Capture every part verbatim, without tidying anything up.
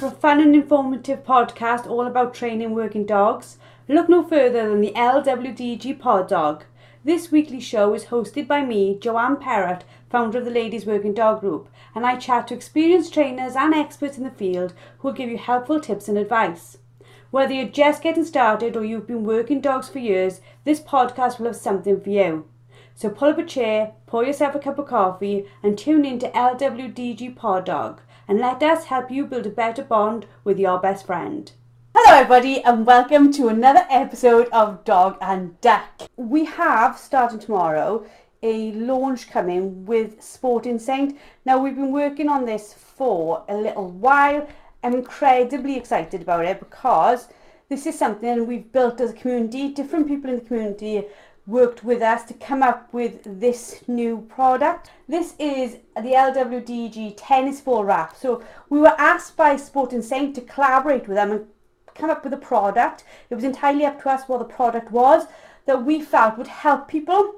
For a fun and informative podcast all about training working dogs, look no further than the L W D G Pod Dog. This weekly show is hosted by me, Joanne Parrott, founder of the Ladies Working Dog Group, and I chat to experienced trainers and experts in the field who will give you helpful tips and advice. Whether you're just getting started or you've been working dogs for years, this podcast will have something for you. So pull up a chair, pour yourself a cup of coffee, and tune in to L W D G Pod Dog, and let us help you build a better bond with your best friend. Hello everybody, and welcome to another episode of Dog and Duck. We have, starting tomorrow, a launch coming with Sporting Saint. Now, we've been working on this for a little while. I'm incredibly excited about it because this is something we've built as a community. Different people in the community worked with us to come up with this new product. This is the L W D G tennis ball wrap. So we were asked by Sporting Saint to collaborate with them and come up with a product. It was entirely up to us what the product was that we felt would help people.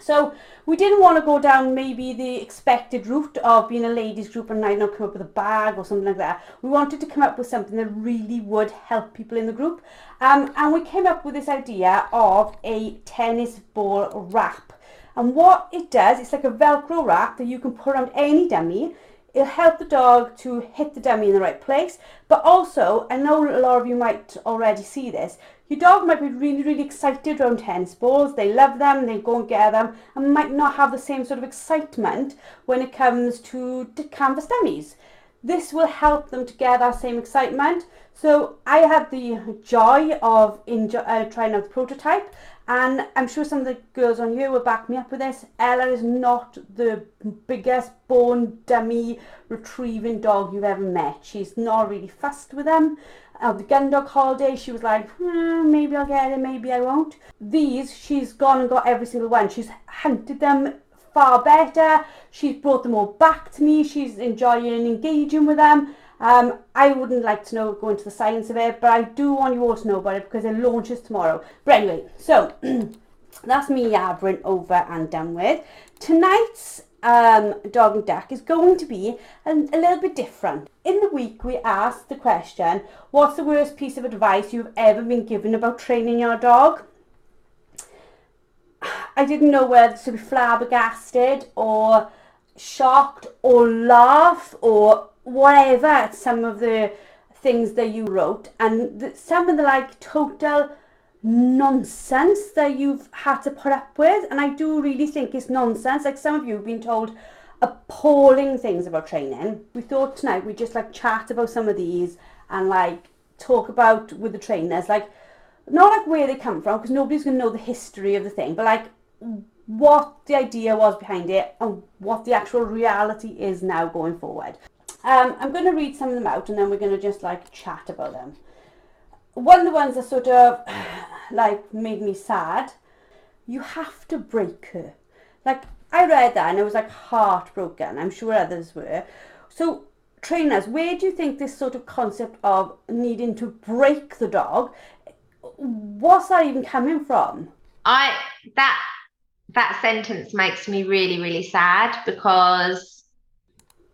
So we didn't want to go down maybe the expected route of being a ladies group and I not come up with a bag or something like that. We wanted to come up with something that really would help people in the group. Um, and we came up with this idea of a tennis ball wrap. And what it does, it's like a Velcro wrap that you can put on any dummy. It'll help the dog to hit the dummy in the right place. But also, I know a lot of you might already see this, your dog might be really, really excited around tennis balls. They love them, they go and get them, and might not have the same sort of excitement when it comes to canvas dummies. This will help them to get that same excitement. So I had the joy of enjoy, uh, trying out the prototype, and I'm sure some of the girls on here will back me up with this. Ella is not the biggest born dummy retrieving dog you've ever met. She's not really fussed with them. Of the gun dog holiday, she was like, hmm, maybe I'll get it, maybe I won't. These, she's gone and got every single one. She's hunted them far better. She's brought them all back to me. She's enjoying and engaging with them. Um, I wouldn't like to know, go into the science of it, but I do want you all to know about it because it launches tomorrow. But anyway, so that's me yabbering over and done with. Tonight's um, Dog and Duck is going to be a, a little bit different. In the week, we asked the question, what's the worst piece of advice you've ever been given about training your dog? I didn't know whether to be flabbergasted or shocked or laugh or whatever at some of the things that you wrote, and the, some of the like total nonsense that you've had to put up with. And I do really think it's nonsense. Like, some of you have been told appalling things about training. We thought tonight we'd just like chat about some of these and like talk about with the trainers, like not like where they come from, because nobody's going to know the history of the thing, but like what the idea was behind it and what the actual reality is now going forward. Um, I'm going to read some of them out and then we're going to just like chat about them. One of the ones that sort of like made me sad, you have to break her. Like, I read that and I was like heartbroken. I'm sure others were. So trainers, where do you think this sort of concept of needing to break the dog, what's that even coming from? I that that sentence makes me really, really sad, because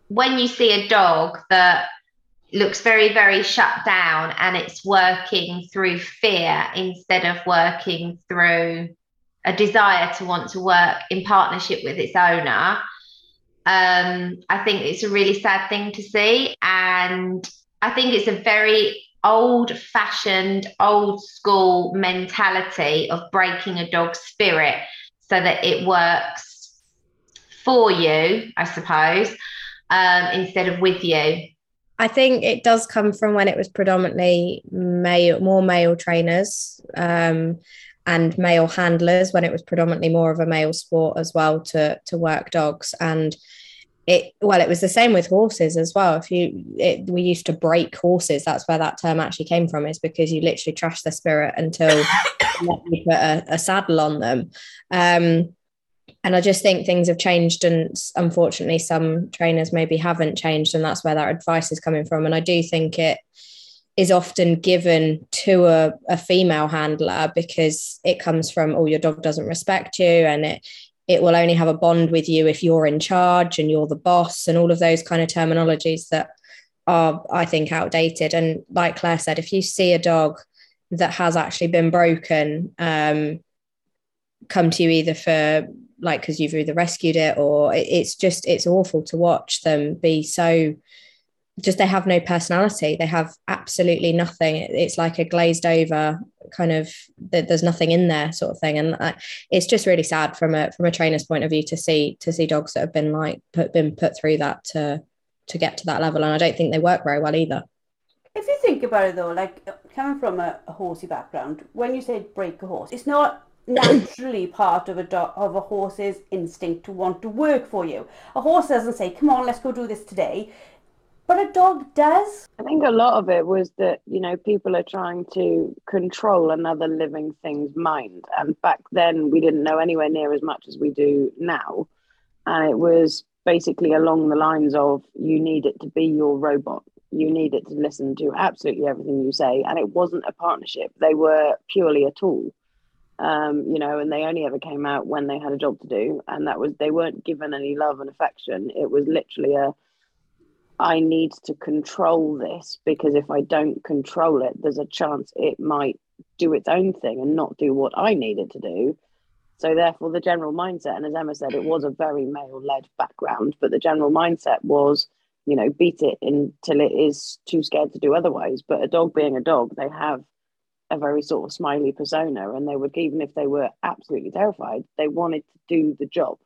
when you see a dog that looks very, very shut down and it's working through fear instead of working through a desire to want to work in partnership with its owner, um, I think it's a really sad thing to see. And I think it's a very old-fashioned, old-school mentality of breaking a dog's spirit so that it works for you, I suppose, Um, instead of with you. I think it does come from when it was predominantly male, more male trainers um, and male handlers, when it was predominantly more of a male sport as well to to work dogs. And it, well, it was the same with horses as well. If you, it, we used to break horses. That's where that term actually came from, is because you literally trash their spirit until you put a, a saddle on them. Um, And I just think things have changed, and unfortunately some trainers maybe haven't changed, and that's where that advice is coming from. And I do think it is often given to a, a female handler, because it comes from, oh, your dog doesn't respect you, and it it will only have a bond with you if you're in charge and you're the boss, and all of those kind of terminologies that are, I think, outdated. And like Claire said, if you see a dog that has actually been broken, um, come to you either for, like, because you've either rescued it, or it, it's just, it's awful to watch them be so, just, they have no personality. They have absolutely nothing. It's like a glazed over kind of, there's nothing in there sort of thing. And it's just really sad from a, from a trainer's point of view to see, to see dogs that have been like put, been put through that to, to get to that level. And I don't think they work very well either. If you think about it though, like coming from a, a horsey background, when you say break a horse, it's not naturally part of a do- of a horse's instinct to want to work for you. A horse doesn't say, come on, let's go do this today. But a dog does. I think a lot of it was that, you know, people are trying to control another living thing's mind. And back then we didn't know anywhere near as much as we do now. And it was basically along the lines of, you need it to be your robot. You need it to listen to absolutely everything you say. And it wasn't a partnership. They were purely a tool. Um, you know, and they only ever came out when they had a job to do, and that was, they weren't given any love and affection. It was literally a, I need to control this, because if I don't control it, there's a chance it might do its own thing and not do what I need it to do. So therefore the general mindset, and as Emma said, it was a very male-led background, but the general mindset was, you know, beat it until it is too scared to do otherwise. But a dog being a dog, they have a very sort of smiley persona, and they would, even if they were absolutely terrified, they wanted to do the job,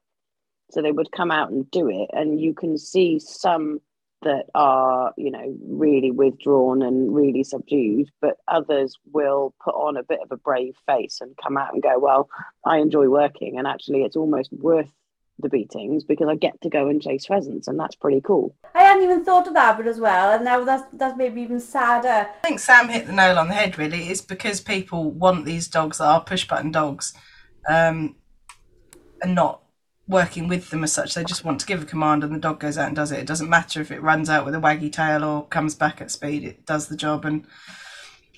so they would come out and do it. And you can see some that are, you know, really withdrawn and really subdued, but others will put on a bit of a brave face and come out and go, well, I enjoy working, and actually it's almost worth the beatings because I get to go and chase pheasants, and that's pretty cool. I hadn't even thought of that, but as well, and now that's that's maybe even sadder. I think Sam hit the nail on the head really. It's because people want these dogs that are push button dogs, um, and not working with them as such. They just want to give a command and the dog goes out and does it. It doesn't matter if it runs out with a waggy tail or comes back at speed, it does the job, and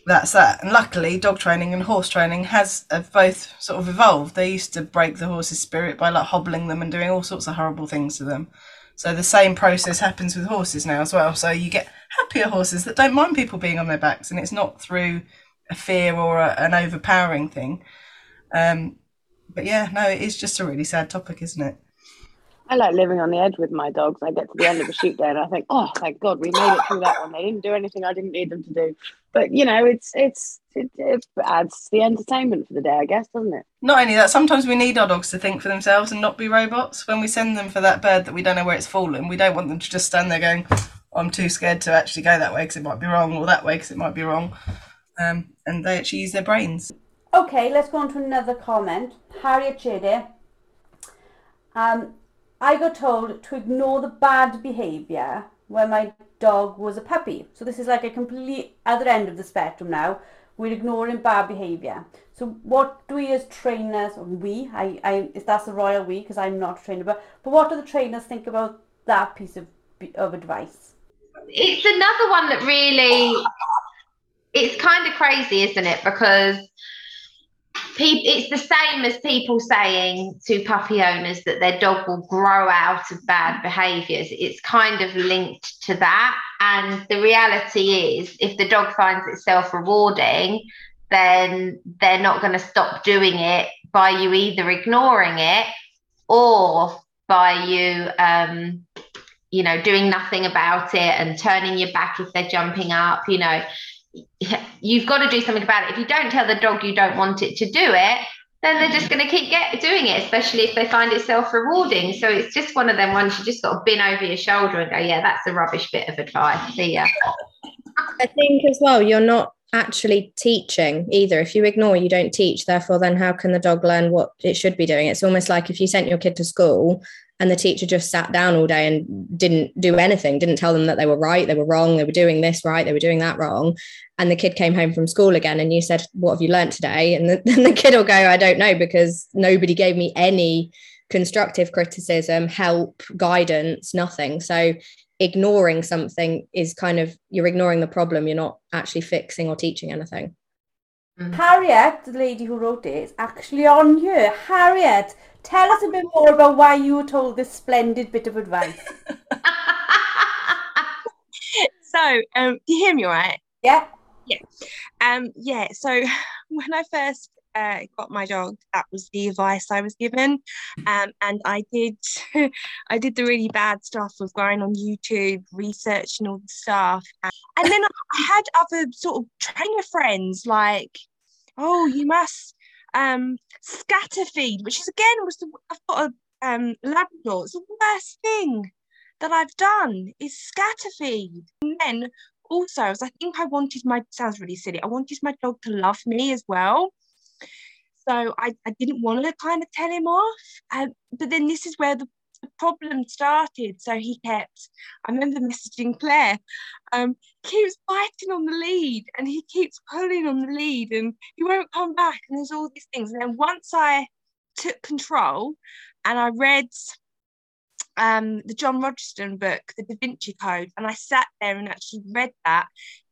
that's that. And luckily dog training and horse training has uh, both sort of evolved. They used to break the horse's spirit by like hobbling them and doing all sorts of horrible things to them. So the same process happens with horses now as well. So you get happier horses that don't mind people being on their backs, and it's not through a fear or a, an overpowering thing. Um, but yeah, no, it is just a really sad topic, isn't it? I like living on the edge with my dogs. I get to the end of the shoot day and I think, oh, thank God, we made it through that one. They didn't do anything I didn't need them to do. But, you know, it's it's it, it adds the entertainment for the day, I guess, doesn't it? Not only that, sometimes we need our dogs to think for themselves and not be robots. When we send them for that bird that we don't know where it's fallen, we don't want them to just stand there going, oh, I'm too scared to actually go that way because it might be wrong, or that way because it might be wrong. Um, and they actually use their brains. Okay, let's go on to another comment. Harriet Chede. Um... I got told to ignore the bad behaviour when my dog was a puppy. So this is like a complete other end of the spectrum now. We're ignoring bad behaviour. So what do we as trainers, or we, I, I, if that's the royal we, because I'm not a trainer, but, but what do the trainers think about that piece of of advice? It's another one that really, it's kind of crazy, isn't it? Because it's the same as people saying to puppy owners that their dog will grow out of bad behaviours. It's kind of linked to that. And the reality is, if the dog finds itself rewarding, then they're not going to stop doing it by you either ignoring it or by you, um, you know, doing nothing about it and turning your back if they're jumping up, you know. You've got to do something about it. If you don't tell the dog you don't want it to do it, then they're just going to keep get, doing it, especially if they find it self-rewarding. So it's just one of them ones you just got to bin over your shoulder and go, yeah, that's a rubbish bit of advice. See ya. I think as well, you're not actually teaching either. If you ignore, you don't teach. Therefore, then how can the dog learn what it should be doing? It's almost like if you sent your kid to school and the teacher just sat down all day and didn't do anything, didn't tell them that they were right, they were wrong, they were doing this right, they were doing that wrong. And the kid came home from school again and you said, what have you learned today? And then the kid will go, I don't know, because nobody gave me any constructive criticism, help, guidance, nothing. So ignoring something is kind of, you're ignoring the problem, you're not actually fixing or teaching anything. Mm. Harriet, the lady who wrote it, is actually on here. Harriet, tell us a bit more about why you were told this splendid bit of advice. So, um, do you hear me all right? Yeah. Yeah. Um, yeah, so when I first uh, got my dog, that was the advice I was given. Um, and I did I did the really bad stuff of going on YouTube, researching all the stuff. And then I had other sort of trainer friends like, oh, you must um, scatter feed, which is, again, was the, I've got a um, Labrador. It's the worst thing that I've done is scatter feed. And then also, I, was, I think I wanted my, sounds really silly, I wanted my dog to love me as well. So I, I didn't want to kind of tell him off. Um, but then this is where the, the problem started. So he kept, I remember messaging Claire, um, keeps biting on the lead and he keeps pulling on the lead and he won't come back and there's all these things. And then once I took control and I read Um, the John Rogerson book, the Da Vinci Code, and I sat there and actually read that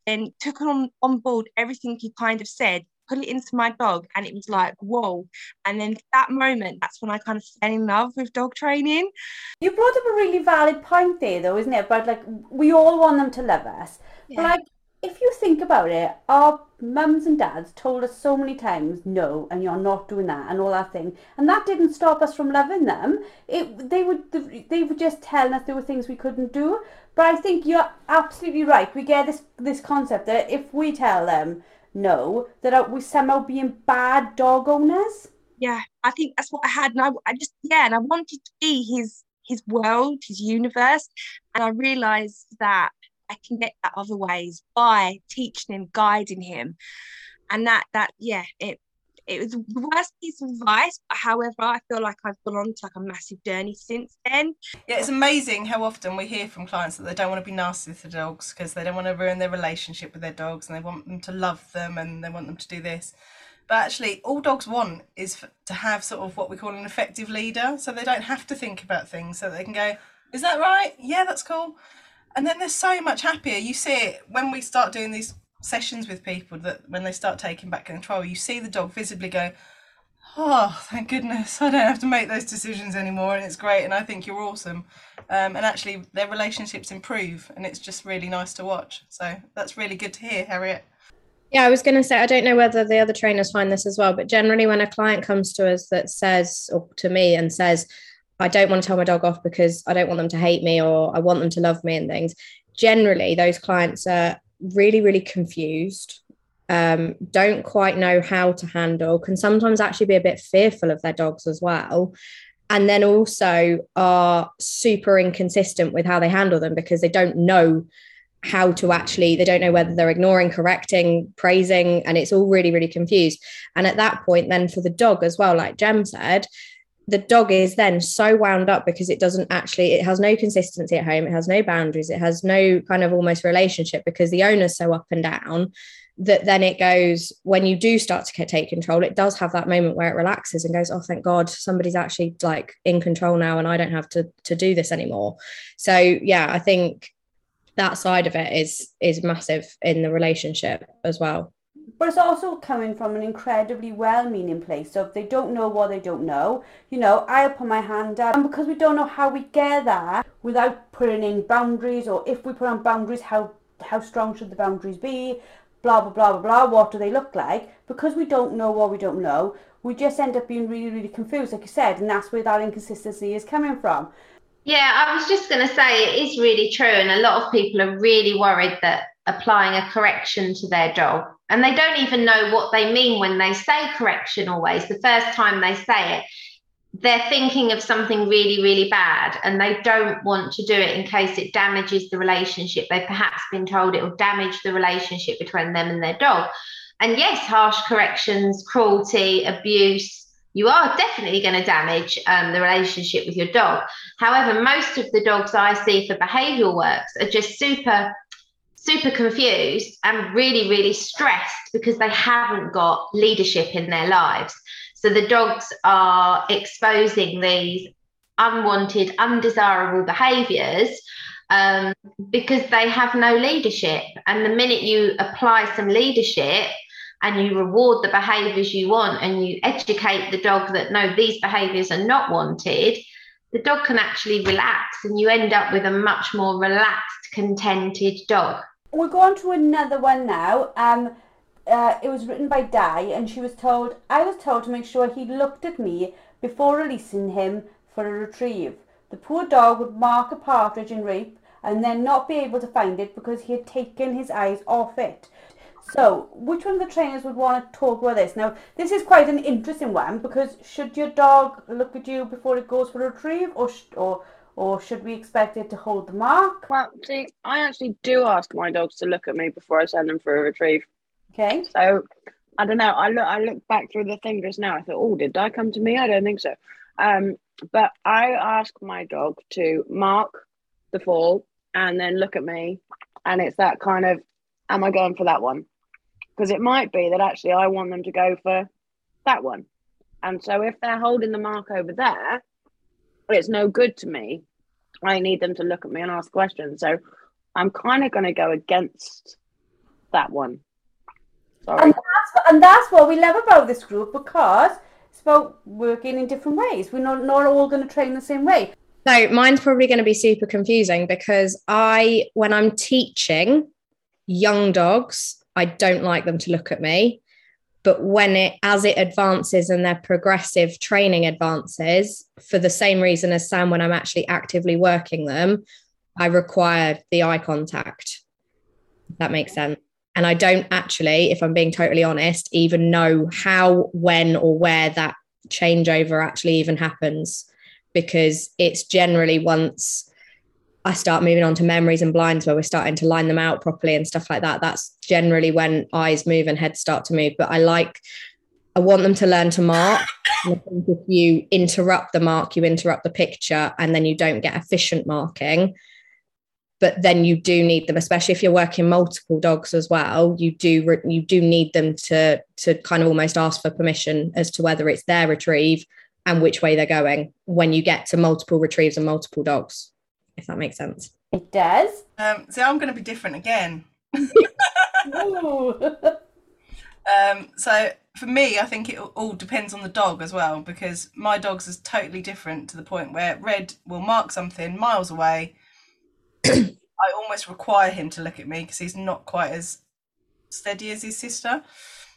and took on, on board everything he kind of said, put it into my dog, and it was like, whoa. And then that moment, that's when I kind of fell in love with dog training. You brought up a really valid point there, though, isn't it? But, like, we all want them to love us. Yeah. But, like, if you think about it, our mums and dads told us so many times, no, and you're not doing that, and all that thing, and that didn't stop us from loving them. It they would they were just telling us there were things we couldn't do. But I think you're absolutely right. We get this this concept that if we tell them no, that we're somehow being bad dog owners. Yeah, I think that's what I had, and I, I just yeah, and I wanted to be his his world, his universe, and I realised that I can get that other ways by teaching him, guiding him. And that, that yeah, it it was the worst piece of advice. But however, I feel like I've gone on to like a massive journey since then. Yeah, it's amazing how often we hear from clients that they don't want to be nasty to dogs because they don't want to ruin their relationship with their dogs and they want them to love them and they want them to do this. But actually, all dogs want is to have sort of what we call an effective leader. So they don't have to think about things, so they can go, is that right? Yeah, that's cool. And then they're so much happier. You see it when we start doing these sessions with people, that when they start taking back control, you see the dog visibly go, oh, thank goodness, I don't have to make those decisions anymore. And it's great. And I think you're awesome. Um, and actually their relationships improve and it's just really nice to watch. So that's really good to hear, Harriet. Yeah, I was going to say, I don't know whether the other trainers find this as well, but generally when a client comes to us that says, or to me and says, I don't want to tell my dog off because I don't want them to hate me or I want them to love me and things. Generally, those clients are really, really confused, um, don't quite know how to handle, can sometimes actually be a bit fearful of their dogs as well. And then also are super inconsistent with how they handle them because they don't know how to actually, they don't know whether they're ignoring, correcting, praising, and it's all really, really confused. And at that point, then for the dog as well, like Jem said, the dog is then so wound up because it doesn't actually, it has no consistency at home. It has no boundaries. It has no kind of almost relationship because the owner's so up and down that then it goes, when you do start to take control, it does have that moment where it relaxes and goes, oh, thank God, somebody's actually like in control now and I don't have to, to do this anymore. So yeah, I think that side of it is, is massive in the relationship as well. But it's also coming from an incredibly well-meaning place. So if they don't know what they don't know, you know, I'll put my hand up. And because we don't know how we get there without putting in boundaries, or if we put on boundaries, how, how strong should the boundaries be? Blah, blah, blah, blah, blah. What do they look like? Because we don't know what we don't know, we just end up being really, really confused, like you said. And that's where that inconsistency is coming from. Yeah, I was just going to say it is really true. And a lot of people are really worried that applying a correction to their dog, and they don't even know what they mean when they say correction always. The first time they say it, they're thinking of something really, really bad, and they don't want to do it in case it damages the relationship. They've perhaps been told it will damage the relationship between them and their dog. And yes, harsh corrections, cruelty, abuse, you are definitely going to damage um, the relationship with your dog. However, most of the dogs I see for behavioural works are just super super confused and really, really stressed because they haven't got leadership in their lives. So the dogs are exposing these unwanted, undesirable behaviours um, because they have no leadership. And the minute you apply some leadership and you reward the behaviours you want and you educate the dog that, no, these behaviours are not wanted, the dog can actually relax, and you end up with a much more relaxed, contented dog. We'll go on to another one now. Um, uh, it was written by Di, and she was told, I was told to make sure he looked at me before releasing him for a retrieve. The poor dog would mark a partridge in rape and then not be able to find it because he had taken his eyes off it. So, which one of the trainers would want to talk about this? Now, this is quite an interesting one, because should your dog look at you before it goes for a retrieve, or sh- or or should we expect it to hold the mark? Well, see, I actually do ask my dogs to look at me before I send them for a retrieve. Okay. So, I don't know. I look. I looked back through the thing just now. I thought, oh, did I come to me? I don't think so. Um, but I ask my dog to mark the fall and then look at me, and it's that kind of, am I going for that one? Because it might be that actually I want them to go for that one. And so if they're holding the mark over there, it's no good to me. I need them to look at me and ask questions. So I'm kind of going to go against that one. Sorry. And that's, and that's what we love about this group, because it's about working in different ways. We're not, not all going to train the same way. So mine's probably going to be super confusing, because I, when I'm teaching young dogs, I don't like them to look at me, but when it, as it advances and their progressive training advances, for the same reason as Sam, when I'm actually actively working them, I require the eye contact. That makes sense. And I don't actually, if I'm being totally honest, even know how, when, or where that changeover actually even happens, because it's generally once I start moving on to memories and blinds, where we're starting to line them out properly and stuff like that. That's generally when eyes move and heads start to move. But I like, I want them to learn to mark. And I think if you interrupt the mark, you interrupt the picture, and then you don't get efficient marking. But then you do need them, especially if you're working multiple dogs as well. You do you do need them to to kind of almost ask for permission as to whether it's their retrieve and which way they're going when you get to multiple retrieves and multiple dogs. If that makes sense. It does. Um, so I'm going to be different again. um, so for me, I think it all depends on the dog as well, because my dogs is totally different, to the point where Red will mark something miles away. I almost require him to look at me because he's not quite as steady as his sister.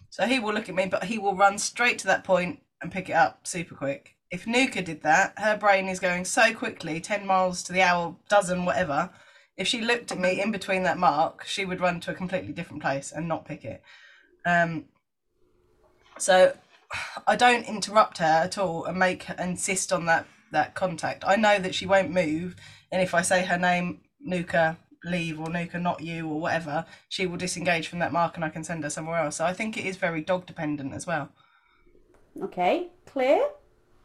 So he will look at me, but he will run straight to that point and pick it up super quick. If Nuka did that, her brain is going so quickly, ten miles to the hour, dozen, whatever. If she looked at me in between that mark, she would run to a completely different place and not pick it. Um, so I don't interrupt her at all and make her insist on that, that contact. I know that she won't move. And if I say her name, Nuka, leave, or Nuka, not you, or whatever, she will disengage from that mark and I can send her somewhere else. So I think it is very dog dependent as well. Okay, clear?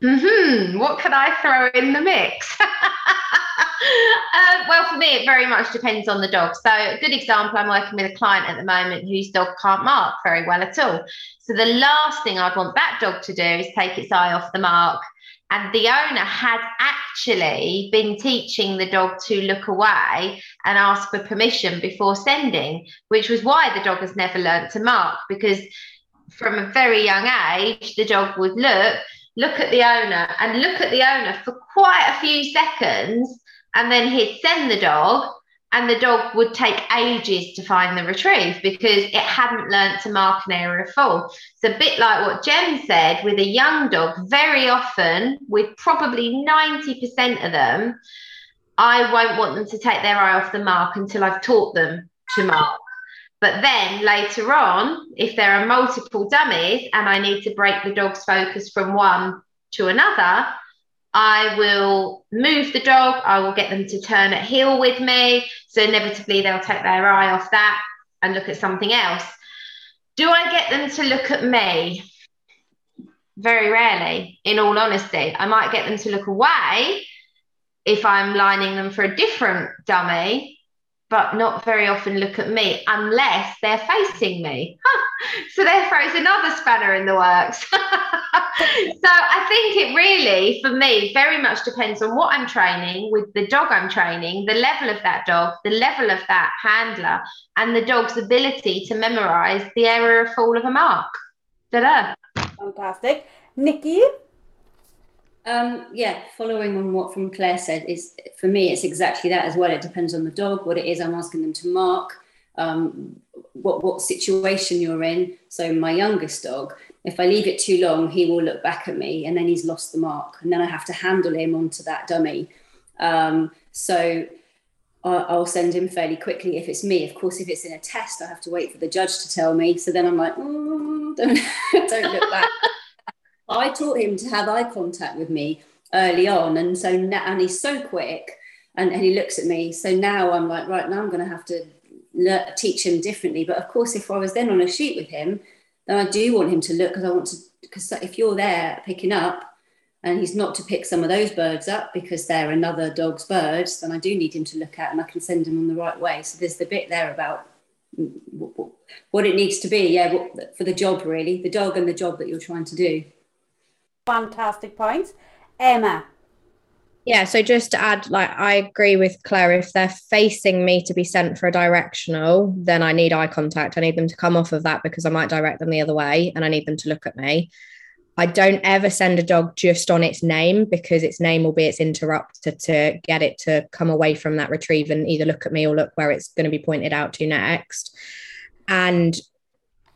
Mm-hmm. What can I throw in the mix? uh, well, for me, it very much depends on the dog. So a good example, I'm working with a client at the moment whose dog can't mark very well at all. So the last thing I'd want that dog to do is take its eye off the mark. And the owner had actually been teaching the dog to look away and ask for permission before sending, which was why the dog has never learnt to mark, because from a very young age, the dog would look, look at the owner and look at the owner for quite a few seconds, and then he'd send the dog, and the dog would take ages to find the retrieve because it hadn't learnt to mark an area of fall. It's a bit like what Jem said with a young dog. Very often, with probably ninety percent of them, I won't want them to take their eye off the mark until I've taught them to mark. But then later on, if there are multiple dummies and I need to break the dog's focus from one to another, I will move the dog. I will get them to turn at heel with me. So inevitably, they'll take their eye off that and look at something else. Do I get them to look at me? Very rarely, in all honesty. I might get them to look away if I'm lining them for a different dummy. but not very often look at me unless they're facing me. Huh. So there throws another spanner in the works. So I think it really, for me, very much depends on what I'm training with, the dog I'm training, the level of that dog, the level of that handler, and the dog's ability to memorise the area of fall of a mark. Da-da. Fantastic. Nikki? Um, yeah, following on what from Claire said, is for me, it's exactly that as well. It depends on the dog, what it is I'm asking them to mark, um, what what situation you're in. So my youngest dog, if I leave it too long, he will look back at me and then he's lost the mark. And then I have to handle him onto that dummy. Um, so I'll, I'll send him fairly quickly if it's me. Of course, if it's in a test, I have to wait for the judge to tell me. So then I'm like, mm, don't, don't look back. I taught him to have eye contact with me early on, and so now, and he's so quick, and, and he looks at me. So now I'm like, right, now I'm going to have to learn, teach him differently. But of course, if I was then on a shoot with him, then I do want him to look, because I want to. Because if you're there picking up, and he's not to pick some of those birds up because they're another dog's birds, then I do need him to look at, and I can send him on the right way. So there's the bit there about what it needs to be, yeah, what, for the job really, the dog and the job that you're trying to do. Fantastic points. Emma? Yeah, so just to add, like, I agree with Claire. If they're facing me to be sent for a directional, then I need eye contact. I need them to come off of that because I might direct them the other way, and I need them to look at me. I don't ever send a dog just on its name, because its name will be its interrupter to get it to come away from that retrieve and either look at me or look where it's going to be pointed out to next. And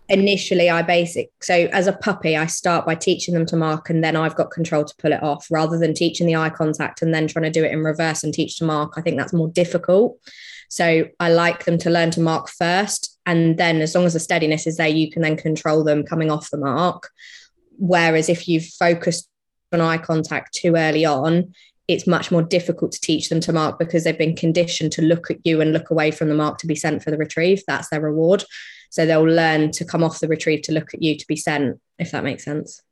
initially I basic so as a puppy I start by teaching them to mark, and then I've got control to pull it off, rather than teaching the eye contact and then trying to do it in reverse and teach to mark. I think that's more difficult, so I like them to learn to mark first, and then as long as the steadiness is there, you can then control them coming off the mark. Whereas if you've focused on eye contact too early on, it's much more difficult to teach them to mark, because they've been conditioned to look at you and look away from the mark to be sent for the retrieve. That's their reward. So they'll learn to come off the retrieve to look at you to be sent, if that makes sense.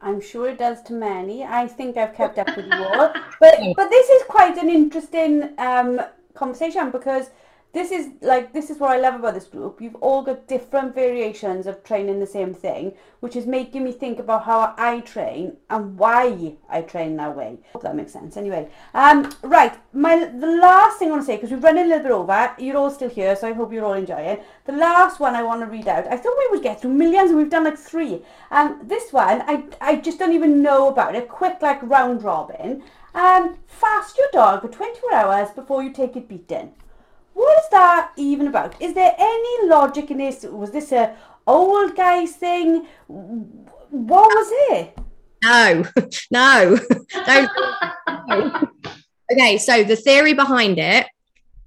I'm sure it does to many. I think I've kept up with you all. But, but this is quite an interesting um, conversation, because this is like, this is what I love about this group. You've all got different variations of training the same thing, which is making me think about how I train and why I train that way. Hope that makes sense. Anyway, um, right. My the last thing I want to say, because we've run a little bit over. You're all still here, so I hope you're all enjoying. The last one I want to read out. I thought we would get through millions, and we've done like three. Um, this one I I just don't even know about. A quick like round robin. Um, fast your dog for twenty-four hours before you take it beaten. What is that even about? Is there any logic in this? Was this a old guys thing? What was it? No, no. Don't. No. Okay, so the theory behind it,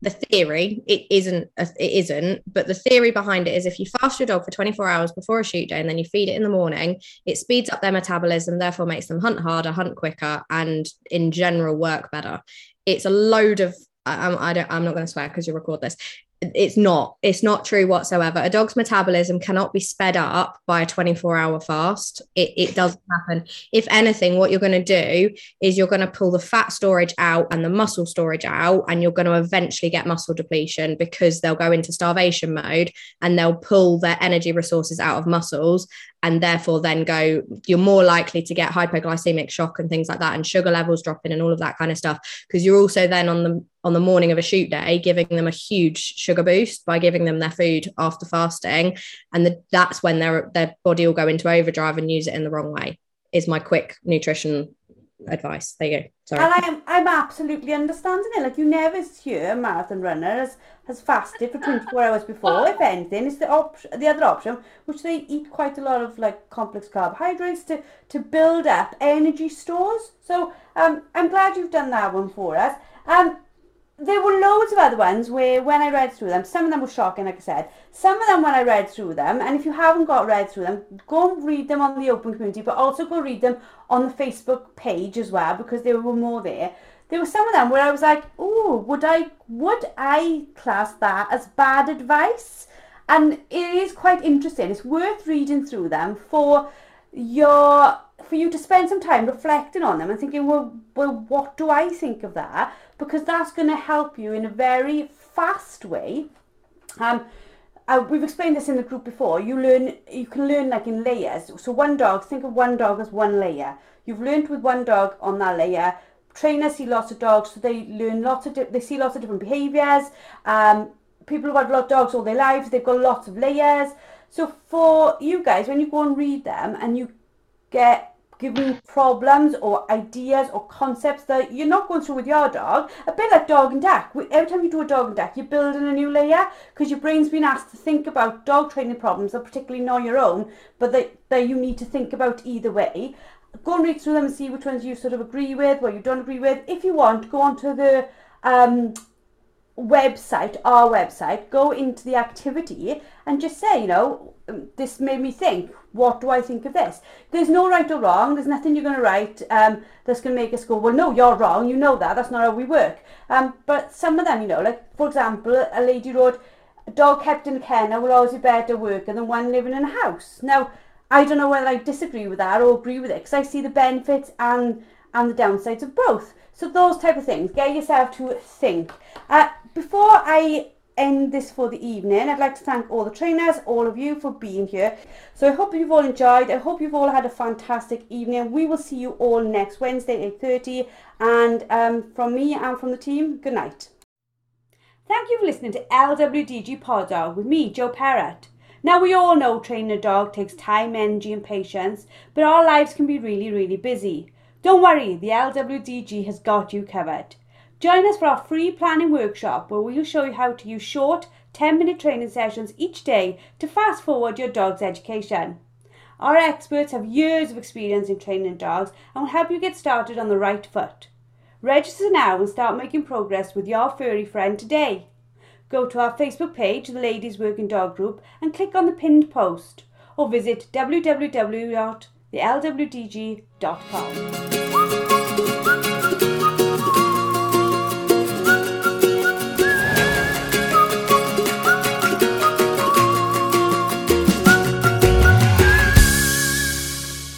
the theory, it isn't, it isn't, but the theory behind it is if you fast your dog for twenty-four hours before a shoot day and then you feed it in the morning, it speeds up their metabolism, therefore makes them hunt harder, hunt quicker, and in general work better. It's a load of, I, I don't, I'm not going to swear because you record this. It's not, it's not true whatsoever. A dog's metabolism cannot be sped up by a twenty-four hour fast. It, it doesn't happen. If anything, what you're going to do is you're going to pull the fat storage out and the muscle storage out, and you're going to eventually get muscle depletion, because they'll go into starvation mode and they'll pull their energy resources out of muscles, and therefore then go, you're more likely to get hypoglycemic shock and things like that, and sugar levels dropping and all of that kind of stuff, because you're also then on the on the morning of a shoot day giving them a huge sugar boost by giving them their food after fasting, and the, that's when their their body will go into overdrive and use it in the wrong way, is my quick nutrition advice. There you go. Sorry. And I'm, I'm absolutely understanding it. Like, you never hear a marathon runner has, has fasted for twenty-four hours before. If anything, it's the op- the other option, which they eat quite a lot of like complex carbohydrates to, to build up energy stores. So um, I'm glad you've done that one for us. Um, there were loads of other ones where when I read through them, some of them were shocking, like I said. Some of them when I read through them, and if you haven't got read through them, go and read them on the open community, but also go read them on the Facebook page as well, because there were more there. There were some of them where I was like, oh, would I would I class that as bad advice? And it is quite interesting. It's worth reading through them for your for you to spend some time reflecting on them and thinking, well, well, what do I think of that? Because that's going to help you in a very fast way, um, uh, we've explained this in the group before, you learn, you can learn like in layers. So one dog, think of one dog as one layer. You've learned with one dog on that layer. Trainers see lots of dogs, so they learn lots of, they see lots of different behaviours. Um, people who've had a lot of dogs all their lives, they've got lots of layers. So for you guys, when you go and read them and you get given problems or ideas or concepts that you're not going through with your dog, a bit like Dog and Duck. Every time you do a Dog and Duck, you're building a new layer because your brain's been asked to think about dog training problems that are particularly not your own, but that, that you need to think about either way. Go and read through them and see which ones you sort of agree with, what you don't agree with. If you want, go onto the um, website, our website, go into the activity and just say, you know, this made me think, what do I think of this? There's no right or wrong, there's nothing you're going to write um, that's going to make us go, well, no, you're wrong, you know that, that's not how we work. Um, but some of them, you know, like, for example, a lady wrote, a dog kept in a kennel will always be better worker than one living in a house. Now, I don't know whether I disagree with that or agree with it, because I see the benefits and, and the downsides of both. So those type of things, get yourself to think. Uh, before I end this for the evening, I'd like to thank all the trainers, all of you for being here. So I hope you've all enjoyed. I hope you've all had a fantastic evening. We will see you all next Wednesday at eight thirty. And um, from me and from the team, good night. Thank you for listening to L W D G Pod Dog with me, Joe Parrott. Now, we all know training a dog takes time, energy and patience, but our lives can be really, really busy. Don't worry, the L W D G has got you covered. Join us for our free planning workshop where we'll show you how to use short ten minute training sessions each day to fast forward your dog's education. Our experts have years of experience in training dogs and will help you get started on the right foot. Register now and start making progress with your furry friend today. Go to our Facebook page, the Ladies Working Dog Group, and click on the pinned post, or visit w w w dot the l w d g dot com.